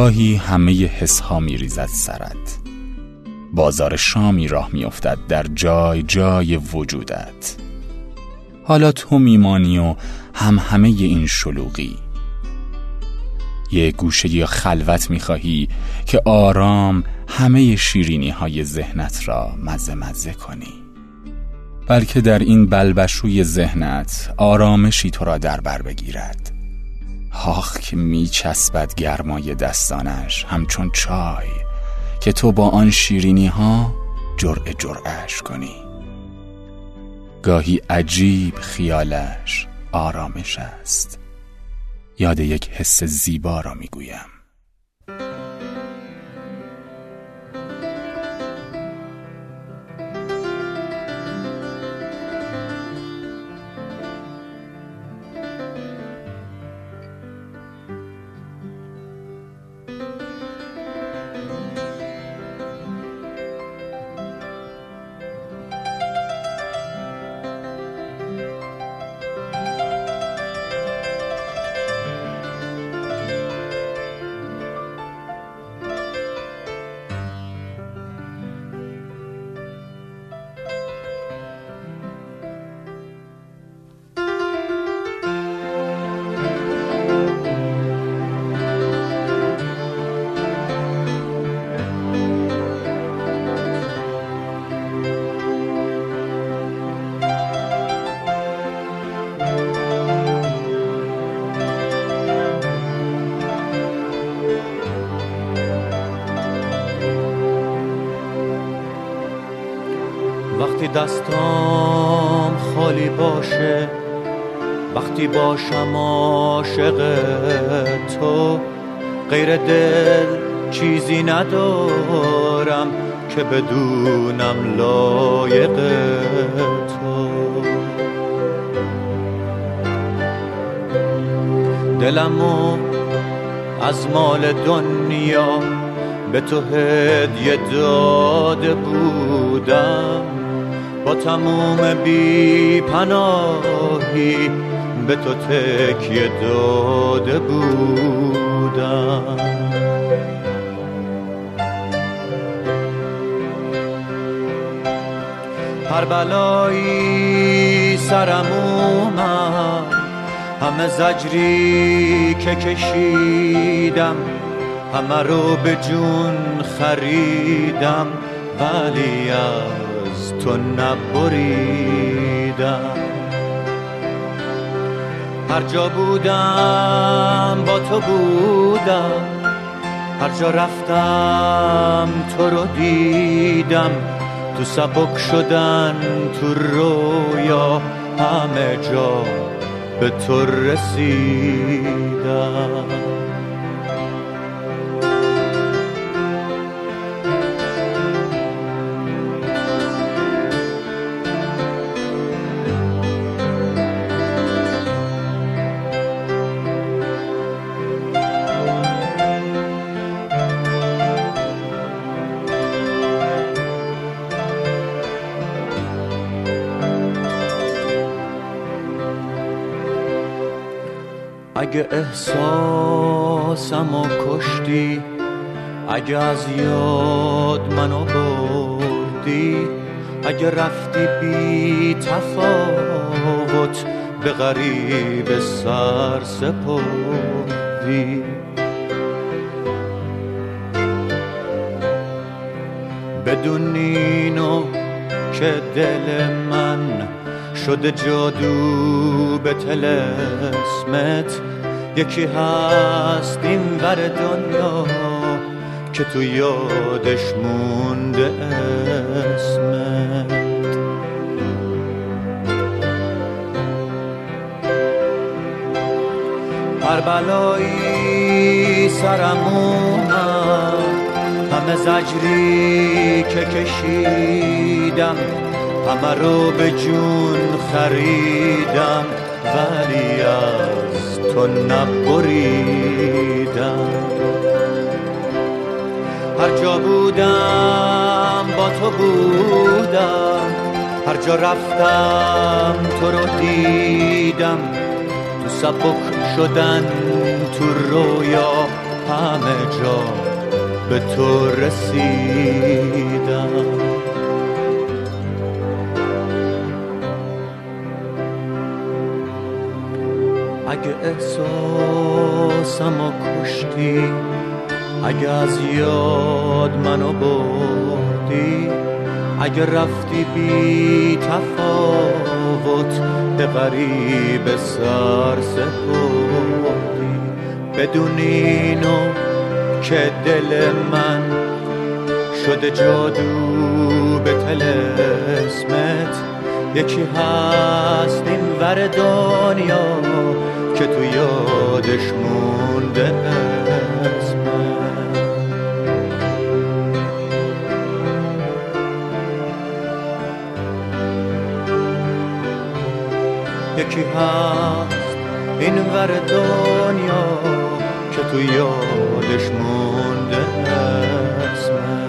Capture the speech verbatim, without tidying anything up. گاهی همه حس ها می ریزد سرت. بازار شامی راه می افتد در جای جای وجودت. حالا تو میمانی و هم همه این شلوغی. یه گوشه یا خلوت میخواهی که آرام همه شیرینی های ذهنت را مزه مزه کنی. بلکه در این بلبشوی ذهنت آرامشی تو را در بر بگیرد. هاخک میچسبد گرمای دستانش همچون چای که تو با آن شیرینی ها جرعه جرعه‌اش کنی. گاهی عجیب خیالش آرامش است. یاد یک حس زیبا را میگویم. وقتی دستام خالی باشه، وقتی باشم عاشق تو، غیر دل چیزی ندارم که بدونم لایق تو. دلمو از مال دنیا به تو هدیه داده بودم، با تموم بی پناهی به تو تکیه داده بودم. هر بلایی سرم اومد، همه زجری که کشیدم، همه رو به جون خریدم، ولی تو نبریدم. هر جا بودم با تو بودم، هر جا رفتم تو رو دیدم، تو سبک شدن تو رویا همه جا به تو رسیدم. اگه احساسمو کشتی، اگه از یاد منو بردی، اگه رفتی بی تفاوت به غریب سر سپردی، بدون اینو که دل من شده جادو به تلسمت. یکی هست این بر دنیا که تو یادش مونده اسمت. هر بلایی سرم اومد، همه زجری که کشیدم، همه رو به جون خریدم، ولی از تو نبریدم. هر جا بودم با تو بودم، هر جا رفتم تو رو دیدم، تو سبک شدن تو رویا همه جا به تو رسیدم. اگه احساسمو کشتی، اگه از یاد منو بردی، اگه رفتی بی تفاوت به غریب سر سپردی، بدون اینو که دل من شده جادو به تلسمت. یکی هست این ور دنیا که تو یادش مونده از من. یکی هست این ور دنیا که تو یادش مونده از من.